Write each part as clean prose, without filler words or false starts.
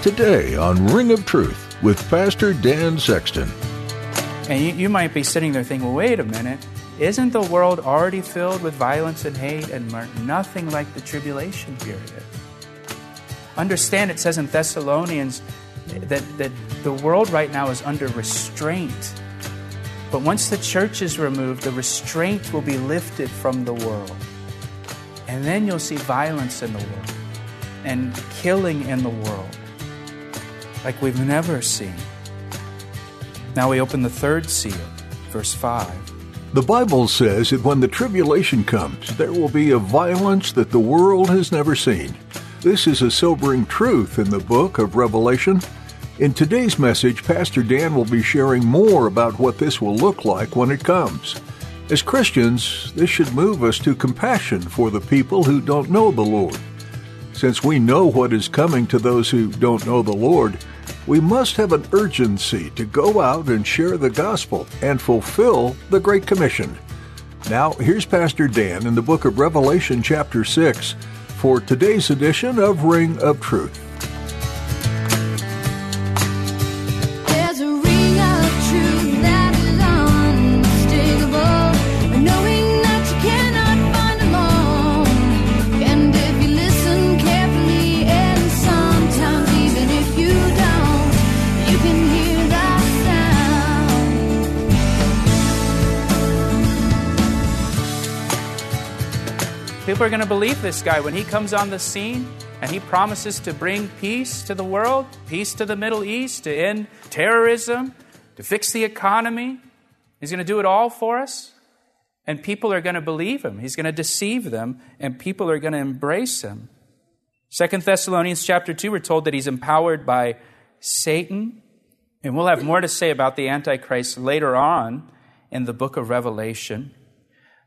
Today on Ring of Truth with Pastor Dan Sexton. And you might be sitting there thinking, well, wait a minute, isn't the world already filled with violence and hate and murder? Nothing like the tribulation period. Understand, it says in Thessalonians that the world right now is under restraint. But once the church is removed, the restraint will be lifted from the world. And then you'll see violence in the world and killing in the world, like we've never seen. Now we open the third seal, verse 5. The Bible says that when the tribulation comes, there will be a violence that the world has never seen. This is a sobering truth in the book of Revelation. In today's message, Pastor Dan will be sharing more about what this will look like when it comes. As Christians, this should move us to compassion for the people who don't know the Lord. Since we know what is coming to those who don't know the Lord, we must have an urgency to go out and share the gospel and fulfill the Great Commission. Now, here's Pastor Dan in the book of Revelation chapter 6 for today's edition of Ring of Truth. People are going to believe this guy when he comes on the scene and he promises to bring peace to the world, peace to the Middle East, to end terrorism, to fix the economy. He's going to do it all for us. And people are going to believe him. He's going to deceive them, and people are going to embrace him. 2 Thessalonians chapter 2, we're told that he's empowered by Satan. And we'll have more to say about the Antichrist later on in the book of Revelation.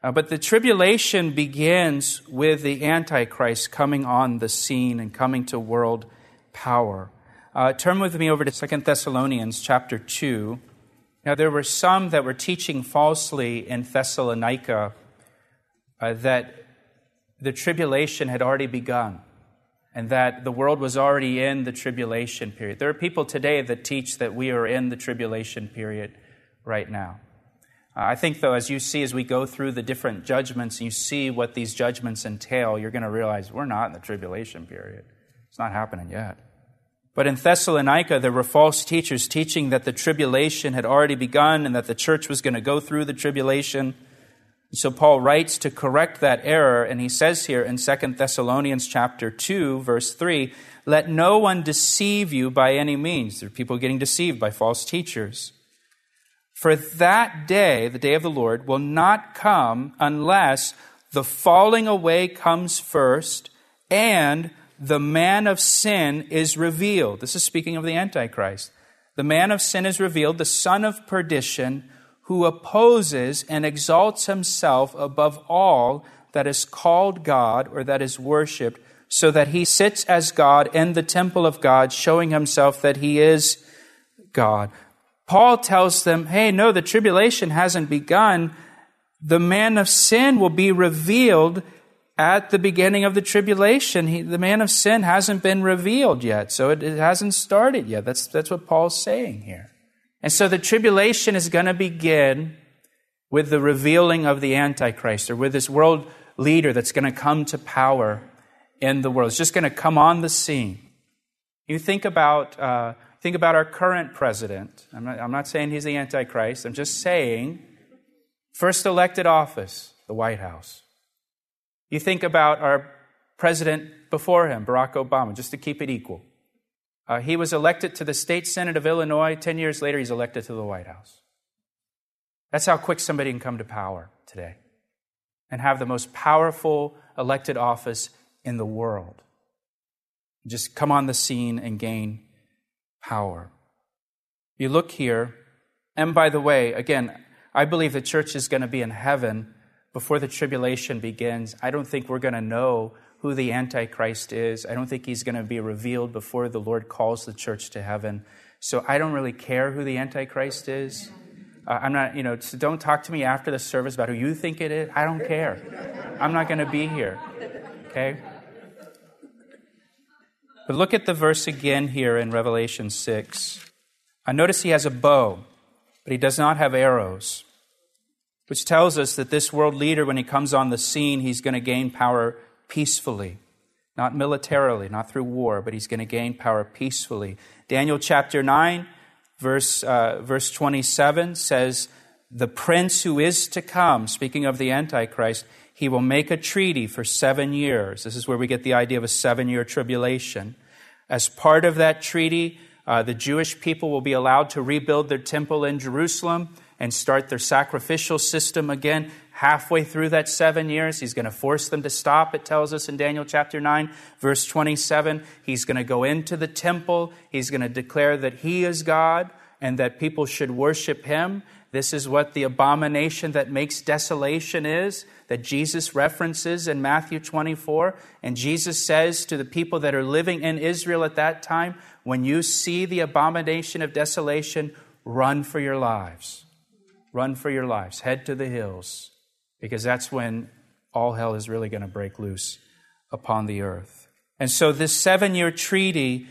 But the tribulation begins with the Antichrist coming on the scene and coming to world power. Turn with me over to 2 Thessalonians chapter 2. Now, there were some that were teaching falsely in Thessalonica that the tribulation had already begun and that the world was already in the tribulation period. There are people today that teach that we are in the tribulation period right now. I think, though, as you see, as we go through the different judgments, you see what these judgments entail, you're going to realize we're not in the tribulation period. It's not happening yet. But in Thessalonica, there were false teachers teaching that the tribulation had already begun and that the church was going to go through the tribulation. So Paul writes to correct that error, and he says here in 2 Thessalonians chapter 2, verse 3, "Let no one deceive you by any means." There are people getting deceived by false teachers. "For that day, the day of the Lord, will not come unless the falling away comes first and the man of sin is revealed." This is speaking of the Antichrist. "The man of sin is revealed, the son of perdition, who opposes and exalts himself above all that is called God or that is worshipped, so that he sits as God in the temple of God, showing himself that he is God." Paul tells them, hey, no, the tribulation hasn't begun. The man of sin will be revealed at the beginning of the tribulation. The man of sin hasn't been revealed yet, so it hasn't started yet. That's what Paul's saying here. And so the tribulation is going to begin with the revealing of the Antichrist, or with this world leader that's going to come to power in the world. It's just going to come on the scene. You think about our current president. I'm not saying he's the Antichrist. I'm just saying, first elected office, the White House. You think about our president before him, Barack Obama, just to keep it equal. He was elected to the state senate of Illinois. 10 years later, he's elected to the White House. That's how quick somebody can come to power today and have the most powerful elected office in the world. Just come on the scene and gain power. You look here, and by the way, again, I believe the church is going to be in heaven before the tribulation begins. I don't think we're going to know who the Antichrist is. I don't think he's going to be revealed before the Lord calls the church to heaven. So I don't really care who the Antichrist is. I'm not, so don't talk to me after the service about who you think it is. I don't care. I'm not going to be here. Okay? But look at the verse again here in Revelation 6. I notice he has a bow, but he does not have arrows, which tells us that this world leader, when he comes on the scene, he's going to gain power peacefully, not militarily, not through war, but he's going to gain power peacefully. Daniel chapter 9, verse 27 says, the prince who is to come, speaking of the Antichrist, he will make a treaty for 7 years. This is where we get the idea of a 7-year tribulation. As part of that treaty, the Jewish people will be allowed to rebuild their temple in Jerusalem and start their sacrificial system again. Halfway through that 7 years, he's going to force them to stop, it tells us in Daniel chapter 9, verse 27. He's going to go into the temple. He's going to declare that he is God and that people should worship him. This is what the abomination that makes desolation is, that Jesus references in Matthew 24. And Jesus says to the people that are living in Israel at that time, when you see the abomination of desolation, run for your lives. Run for your lives. Head to the hills. Because that's when all hell is really going to break loose upon the earth. And so this 7-year treaty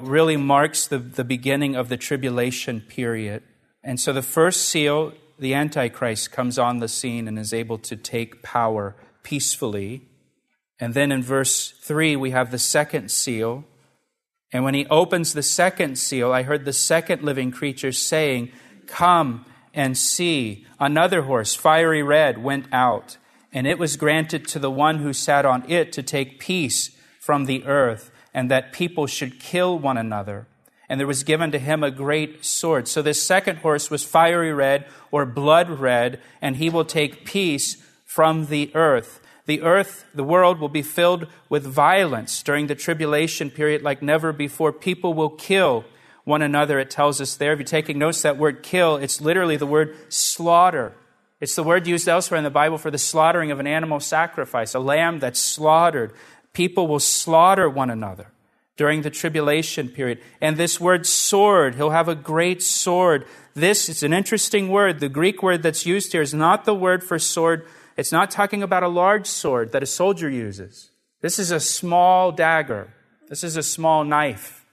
really marks the beginning of the tribulation period. And so the first seal, the Antichrist, comes on the scene and is able to take power peacefully. And then in verse 3, we have the second seal. And when he opens the second seal, I heard the second living creature saying, "Come and see." Another horse, fiery red, went out, and it was granted to the one who sat on it to take peace from the earth, and that people should kill one another. And there was given to him a great sword. So this second horse was fiery red or blood red, and he will take peace from the earth. The earth, the world, will be filled with violence during the tribulation period like never before. People will kill one another, it tells us there. If you're taking notes, that word kill, it's literally the word slaughter. It's the word used elsewhere in the Bible for the slaughtering of an animal sacrifice, a lamb that's slaughtered. People will slaughter one another during the tribulation period. And this word sword, he'll have a great sword. This is an interesting word. The Greek word that's used here is not the word for sword. It's not talking about a large sword that a soldier uses. This is a small dagger. This is a small knife.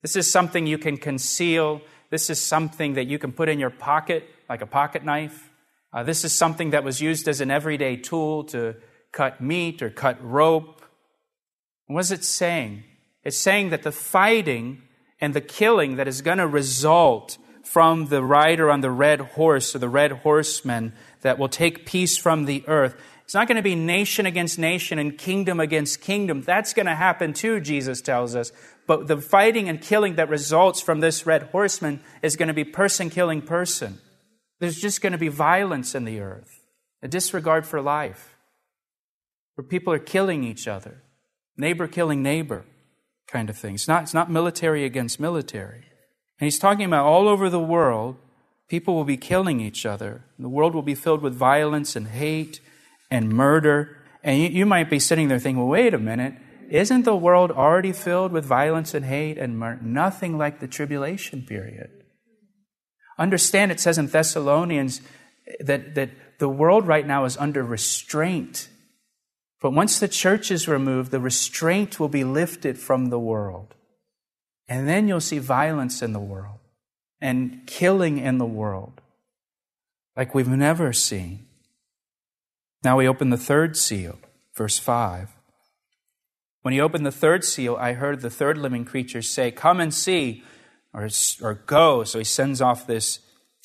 This is something you can conceal. This is something that you can put in your pocket, like a pocket knife. This is something that was used as an everyday tool to cut meat or cut rope. What is it saying? It's saying that the fighting and the killing that is going to result from the rider on the red horse or the red horseman that will take peace from the earth, it's not going to be nation against nation and kingdom against kingdom. That's going to happen too, Jesus tells us. But the fighting and killing that results from this red horseman is going to be person killing person. There's just going to be violence in the earth, a disregard for life, where people are killing each other, neighbor killing neighbor kind of thing. It's not military against military. And he's talking about all over the world, people will be killing each other. The world will be filled with violence and hate and murder. And you might be sitting there thinking, well, wait a minute. Isn't the world already filled with violence and hate and murder? Nothing like the tribulation period. Understand, it says in Thessalonians that the world right now is under restraint. But once the church is removed, the restraint will be lifted from the world. And then you'll see violence in the world and killing in the world like we've never seen. Now we open the third seal, verse 5. When he opened the third seal, I heard the third living creature say, "Come and see," or "Go." So he sends off this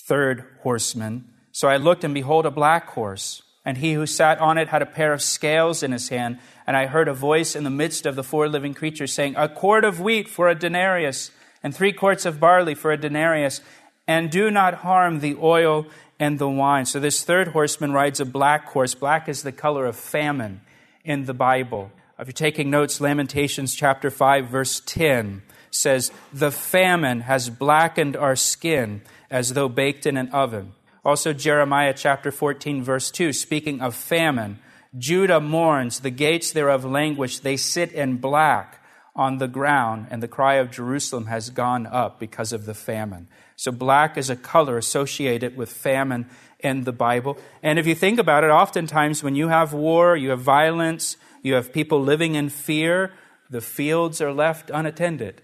third horseman. So I looked, and behold, a black horse. And he who sat on it had a pair of scales in his hand. And I heard a voice in the midst of the four living creatures saying, "A quart of wheat for a denarius, and 3 quarts of barley for a denarius. And do not harm the oil and the wine." So this third horseman rides a black horse. Black is the color of famine in the Bible. If you're taking notes, Lamentations chapter 5, verse 10 says, "The famine has blackened our skin as though baked in an oven." Also Jeremiah chapter 14, verse 2, speaking of famine, "Judah mourns, the gates thereof languish, they sit in black on the ground, and the cry of Jerusalem has gone up because of the famine." So black is a color associated with famine in the Bible. And if you think about it, oftentimes when you have war, you have violence, you have people living in fear, the fields are left unattended.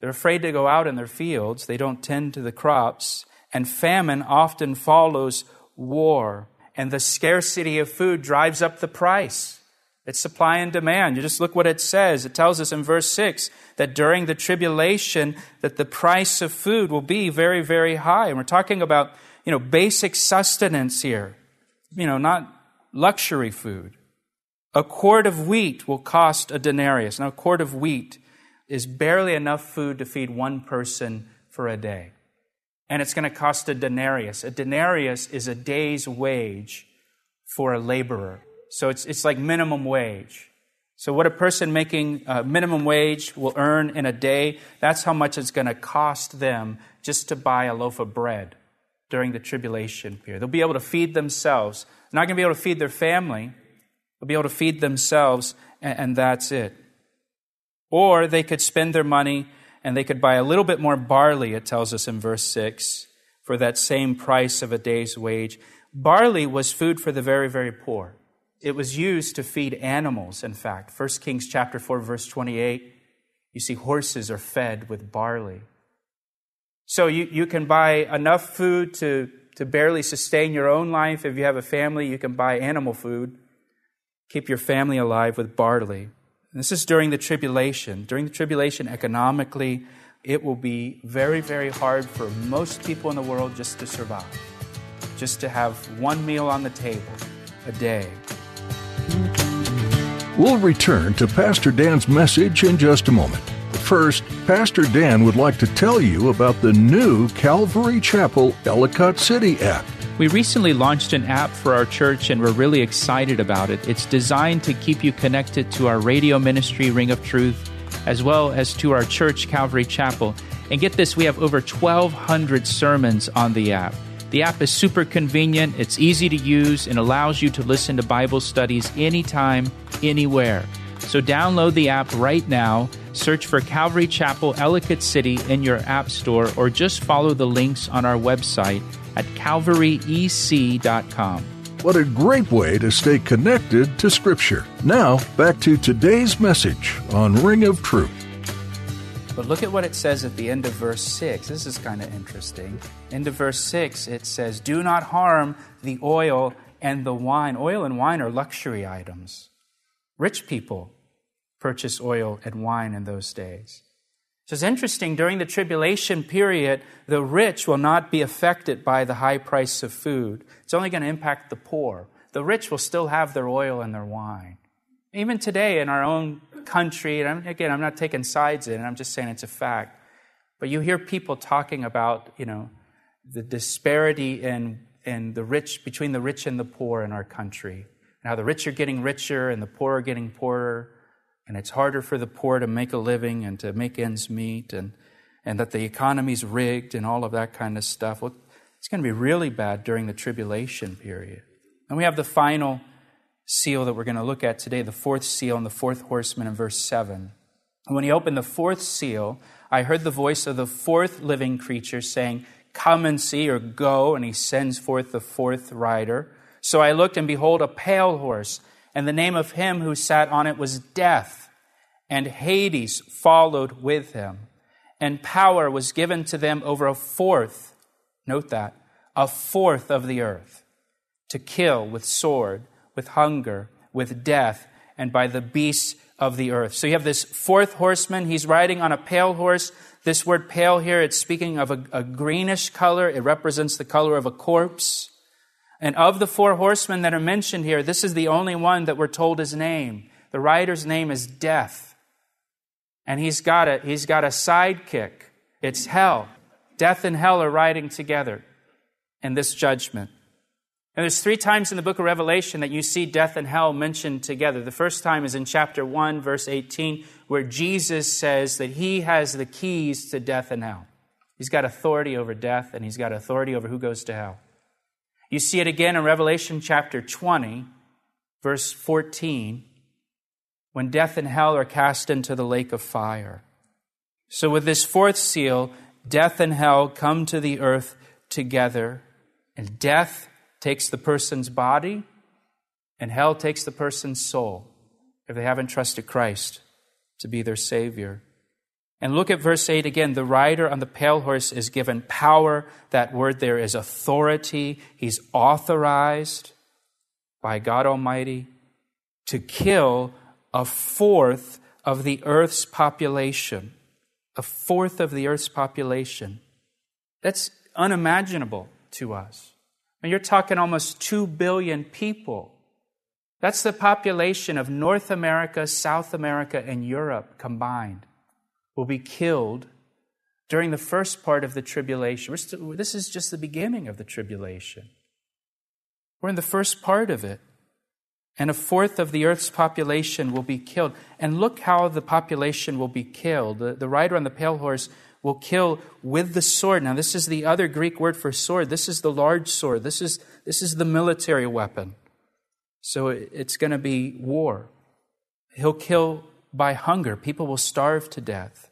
They're afraid to go out in their fields. They don't tend to the crops. And famine often follows war. And the scarcity of food drives up the price. It's supply and demand. You just look what it says. It tells us in verse 6 that during the tribulation that the price of food will be very, very high. And we're talking about, basic sustenance here. Not luxury food. A quart of wheat will cost a denarius. Now, a quart of wheat is barely enough food to feed one person for a day. And it's going to cost a denarius. A denarius is a day's wage for a laborer. So it's like minimum wage. So what a person making minimum wage will earn in a day, that's how much it's going to cost them just to buy a loaf of bread during the tribulation period. They'll be able to feed themselves. They're not going to be able to feed their family. They'll be able to feed themselves, and that's it. Or they could spend their money and they could buy a little bit more barley, it tells us in verse 6, for that same price of a day's wage. Barley was food for the very, very poor. It was used to feed animals, in fact. 1 Kings chapter 4, verse 28, you see horses are fed with barley. So you can buy enough food to barely sustain your own life. If you have a family, you can buy animal food. Keep your family alive with barley. And this is during the tribulation. During the tribulation, economically, it will be very, very hard for most people in the world just to survive, just to have one meal on the table a day. We'll return to Pastor Dan's message in just a moment. First, Pastor Dan would like to tell you about the new Calvary Chapel Ellicott City app. We recently launched an app for our church, and we're really excited about it. It's designed to keep you connected to our radio ministry, Ring of Truth, as well as to our church, Calvary Chapel. And get this, we have over 1,200 sermons on the app. The app is super convenient, it's easy to use, and allows you to listen to Bible studies anytime, anywhere. So download the app right now, search for Calvary Chapel Ellicott City in your app store, or just follow the links on our website at CalvaryEC.com. What a great way to stay connected to Scripture. Now, back to today's message on Ring of Truth. But look at what it says at the end of verse 6. This is kind of interesting. End of verse 6, it says, "Do not harm the oil and the wine." Oil and wine are luxury items. Rich people purchase oil and wine in those days. So it's interesting, during the tribulation period, the rich will not be affected by the high price of food. It's only going to impact the poor. The rich will still have their oil and their wine. Even today in our own country, and again, I'm not taking sides in it, I'm just saying it's a fact. But you hear people talking about, the disparity in the rich, between the rich and the poor in our country. And how the rich are getting richer and the poor are getting poorer. And it's harder for the poor to make a living and to make ends meet, and that the economy's rigged and all of that kind of stuff. Well, it's going to be really bad during the tribulation period. And we have the final seal that we're going to look at today, the fourth seal and the fourth horseman in verse 7. And when he opened the fourth seal, I heard the voice of the fourth living creature saying, "Come and see," or "Go," and he sends forth the fourth rider. So I looked, and behold, a pale horse, and the name of him who sat on it was Death, and Hades followed with him. And power was given to them over a fourth, note that, a fourth of the earth, to kill with sword, with hunger, with death, and by the beasts of the earth. So you have this fourth horseman, he's riding on a pale horse. This word pale here, it's speaking of a greenish color. It represents the color of a corpse. And of the four horsemen that are mentioned here, this is the only one that we're told his name. The rider's name is Death. And he's got a sidekick. It's hell. Death and hell are riding together in this judgment. And there's three times in the book of Revelation that you see death and hell mentioned together. The first time is in chapter 1, verse 18, where Jesus says that he has the keys to death and hell. He's got authority over death, and he's got authority over who goes to hell. You see it again in Revelation chapter 20, verse 14, when death and hell are cast into the lake of fire. So with this fourth seal, death and hell come to the earth together, and death takes the person's body, and hell takes the person's soul if they haven't trusted Christ to be their Savior. And look at verse 8 again. The rider on the pale horse is given power. That word there is authority. He's authorized by God Almighty to kill a fourth of the earth's population. A fourth of the earth's population. That's unimaginable to us. And you're talking almost 2 billion people. That's the population of North America, South America, and Europe combined will be killed during the first part of the tribulation. This is just the beginning of the tribulation. We're in the first part of it. And a fourth of the earth's population will be killed. And look how the population will be killed. The rider on the pale horse will kill with the sword. Now, this is the other Greek word for sword. This is the large sword. This is the military weapon. So it's going to be war. He'll kill by hunger. People will starve to death,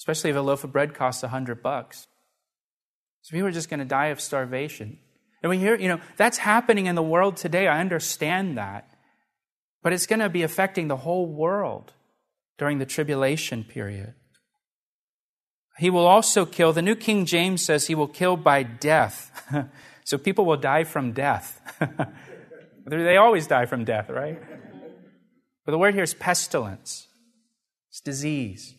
especially if a loaf of bread costs $100. So people are just going to die of starvation. And we hear, that's happening in the world today. I understand that. But it's going to be affecting the whole world during the tribulation period. He will also kill. The New King James says he will kill by death. So people will die from death. They always die from death, right? But the word here is pestilence. It's disease.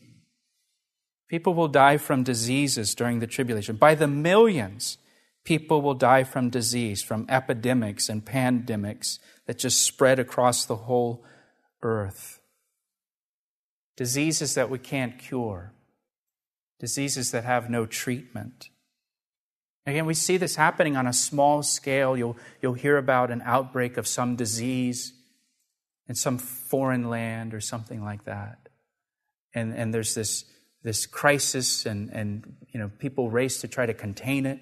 People will die from diseases during the tribulation. By the millions, people will die from disease, from epidemics and pandemics that just spread across the whole earth. Diseases that we can't cure. Diseases that have no treatment. Again, we see this happening on a small scale. You'll hear about an outbreak of some disease in some foreign land or something like that. And there's this crisis and people race to try to contain it,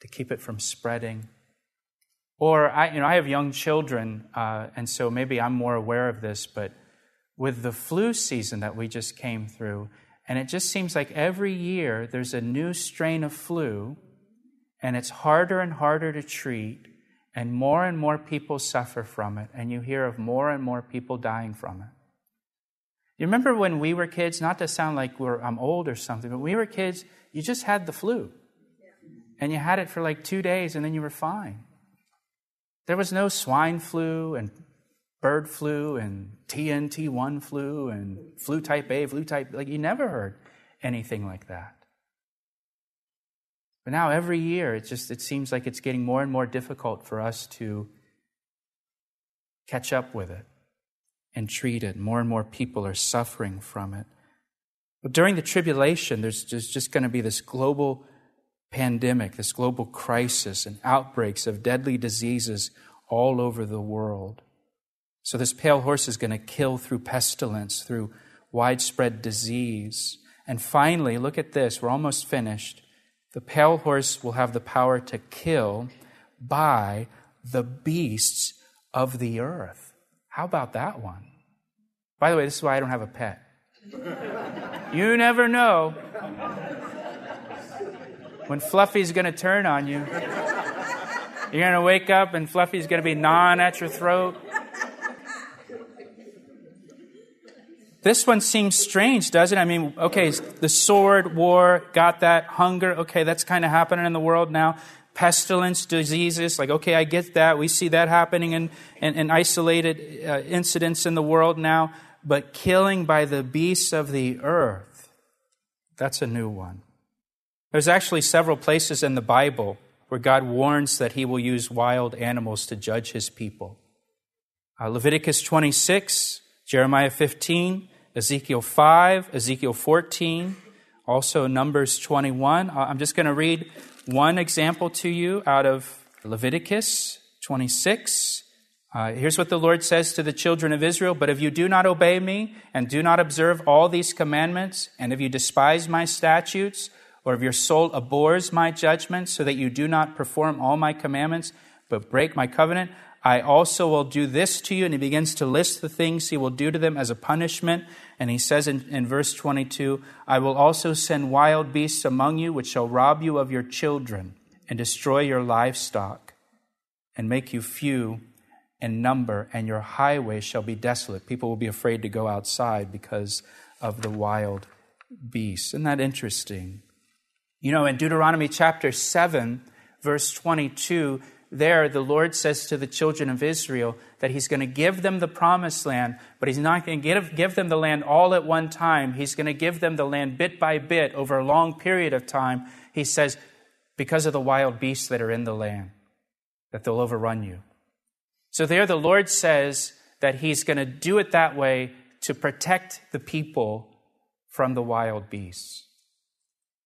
to keep it from spreading. Or I have young children, and so maybe I'm more aware of this, but with the flu season that we just came through, and it just seems like every year there's a new strain of flu, and it's harder and harder to treat, and more people suffer from it, and you hear of more and more people dying from it. You remember when we were kids, not to sound like I'm old or something, but when we were kids, you just had the flu. And you had it for like 2 days, and then you were fine. There was no swine flu and bird flu and TNT1 flu and flu type A, like you never heard anything like that. But now every year, it seems like it's getting more and more difficult for us to catch up with it and treat it. More and more people are suffering from it. But during the tribulation, there's just going to be this global pandemic, this global crisis and outbreaks of deadly diseases all over the world. So this pale horse is going to kill through pestilence, through widespread disease. And finally, look at this. We're almost finished. The pale horse will have the power to kill by the beasts of the earth. How about that one? By the way, this is why I don't have a pet. You never know when Fluffy's going to turn on you. You're going to wake up and Fluffy's going to be gnawing at your throat. This one seems strange, doesn't it? I mean, okay, the sword, war, got that, hunger, okay, that's kind of happening in the world now. Pestilence, diseases, like, okay, I get that. We see that happening in isolated incidents in the world now. But killing by the beasts of the earth, that's a new one. There's actually several places in the Bible where God warns that he will use wild animals to judge his people. Leviticus 26, Jeremiah 15, Ezekiel 5, Ezekiel 14, also Numbers 21. I'm just going to read one example to you out of Leviticus 26. Here's what the Lord says to the children of Israel. But if you do not obey me and do not observe all these commandments, and if you despise my statutes, or if your soul abhors my judgments so that you do not perform all my commandments, but break my covenant, I also will do this to you. And he begins to list the things he will do to them as a punishment. And he says in verse 22, I will also send wild beasts among you, which shall rob you of your children and destroy your livestock and make you few in number, and your highway shall be desolate. People will be afraid to go outside because of the wild beasts. Isn't that interesting? You know, in Deuteronomy chapter 7, verse 22, there, the Lord says to the children of Israel that he's going to give them the promised land, but he's not going to give them the land all at one time. He's going to give them the land bit by bit over a long period of time. He says, because of the wild beasts that are in the land, that they'll overrun you. So there, the Lord says that he's going to do it that way to protect the people from the wild beasts.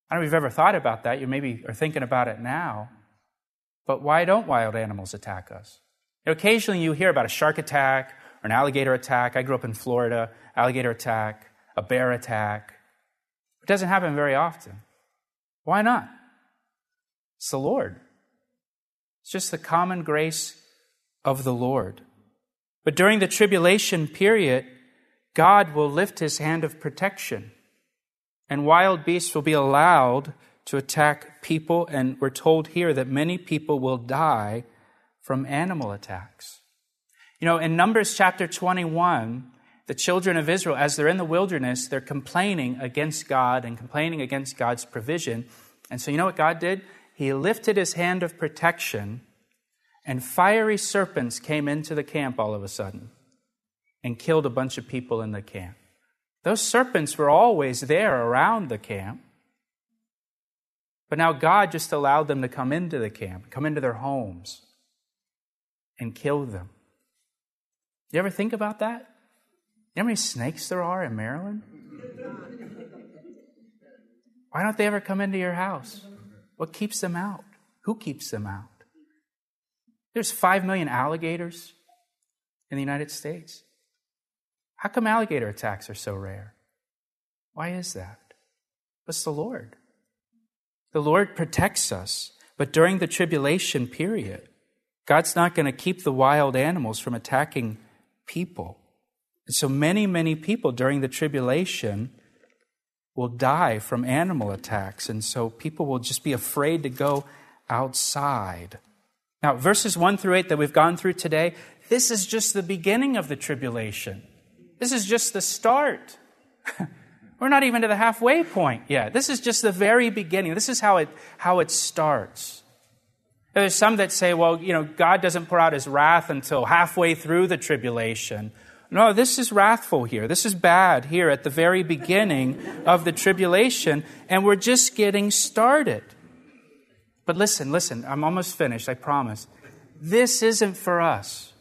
I don't know if you've ever thought about that. You maybe are thinking about it now. But why don't wild animals attack us? You know, occasionally you hear about a shark attack or an alligator attack. I grew up in Florida, alligator attack, a bear attack. It doesn't happen very often. Why not? It's the Lord. It's just the common grace of the Lord. But during the tribulation period, God will lift his hand of protection, and wild beasts will be allowed to attack people, and we're told here that many people will die from animal attacks. You know, in Numbers chapter 21, the children of Israel, as they're in the wilderness, they're complaining against God and complaining against God's provision. And so you know what God did? He lifted his hand of protection, and fiery serpents came into the camp all of a sudden and killed a bunch of people in the camp. Those serpents were always there around the camp. But now God just allowed them to come into the camp, come into their homes, and kill them. You ever think about that? You know how many snakes there are in Maryland? Why don't they ever come into your house? What keeps them out? Who keeps them out? There's 5 million alligators in the United States. How come alligator attacks are so rare? Why is that? It's the Lord. The Lord protects us, but during the tribulation period, God's not going to keep the wild animals from attacking people. And so many, many people during the tribulation will die from animal attacks, and so people will just be afraid to go outside. Now, verses 1 through 8 that we've gone through today, this is just the beginning of the tribulation. This is just the start. We're not even to the halfway point yet. This is just the very beginning. This is how it starts. There's some that say, well, you know, God doesn't pour out his wrath until halfway through the tribulation. No, this is wrathful here. This is bad here at the very beginning of the tribulation, and we're just getting started. But listen, I'm almost finished, I promise. This isn't for us.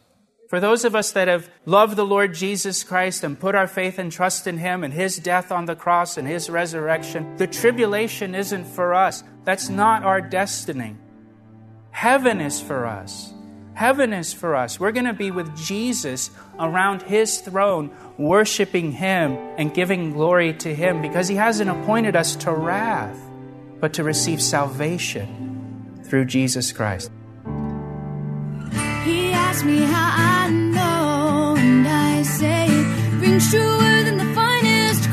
For those of us that have loved the Lord Jesus Christ and put our faith and trust in him and his death on the cross and his resurrection, the tribulation isn't for us. That's not our destiny. Heaven is for us. Heaven is for us. We're going to be with Jesus around his throne, worshiping him and giving glory to him, because he hasn't appointed us to wrath, but to receive salvation through Jesus Christ. He asked me how I know, and I say it rings truer than the finest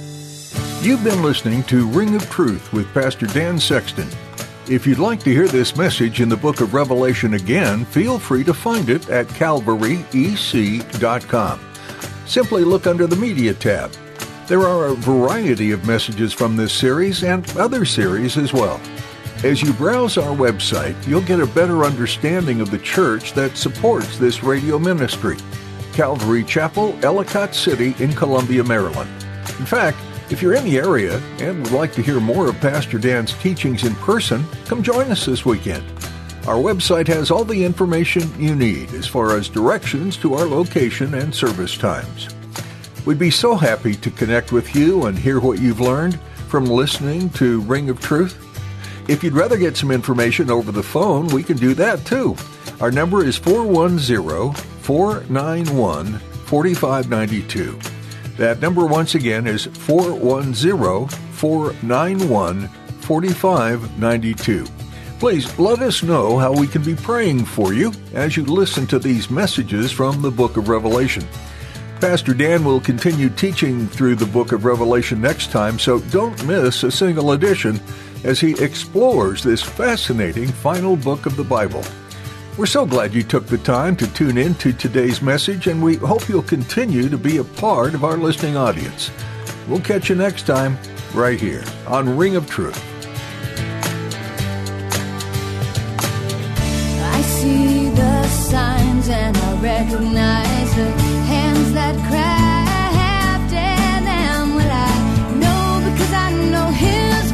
crystal. You've been listening to Ring of Truth with Pastor Dan Sexton. If you'd like to hear this message in the book of Revelation again, feel free to find it at CalvaryEC.com. Simply look under the Media tab. There are a variety of messages from this series and other series as well. As you browse our website, you'll get a better understanding of the church that supports this radio ministry, Calvary Chapel, Ellicott City in Columbia, Maryland. In fact, if you're in the area and would like to hear more of Pastor Dan's teachings in person, come join us this weekend. Our website has all the information you need as far as directions to our location and service times. We'd be so happy to connect with you and hear what you've learned from listening to Ring of Truth. If you'd rather get some information over the phone, we can do that too. Our number is 410-491-4592. That number once again is 410-491-4592. Please let us know how we can be praying for you as you listen to these messages from the book of Revelation. Pastor Dan will continue teaching through the book of Revelation next time, so don't miss a single edition as he explores this fascinating final book of the Bible. We're so glad you took the time to tune in to today's message, and we hope you'll continue to be a part of our listening audience. We'll catch you next time right here on Ring of Truth. I see the signs and I recognize the hands that craft and am what I know, because I know His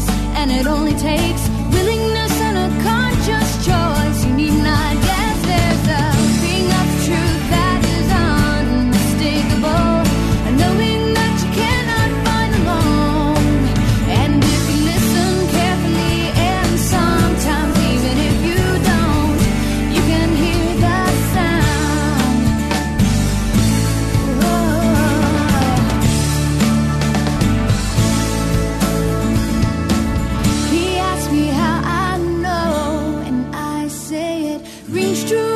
voice, and it only takes willingness and a conscious choice. Rings true.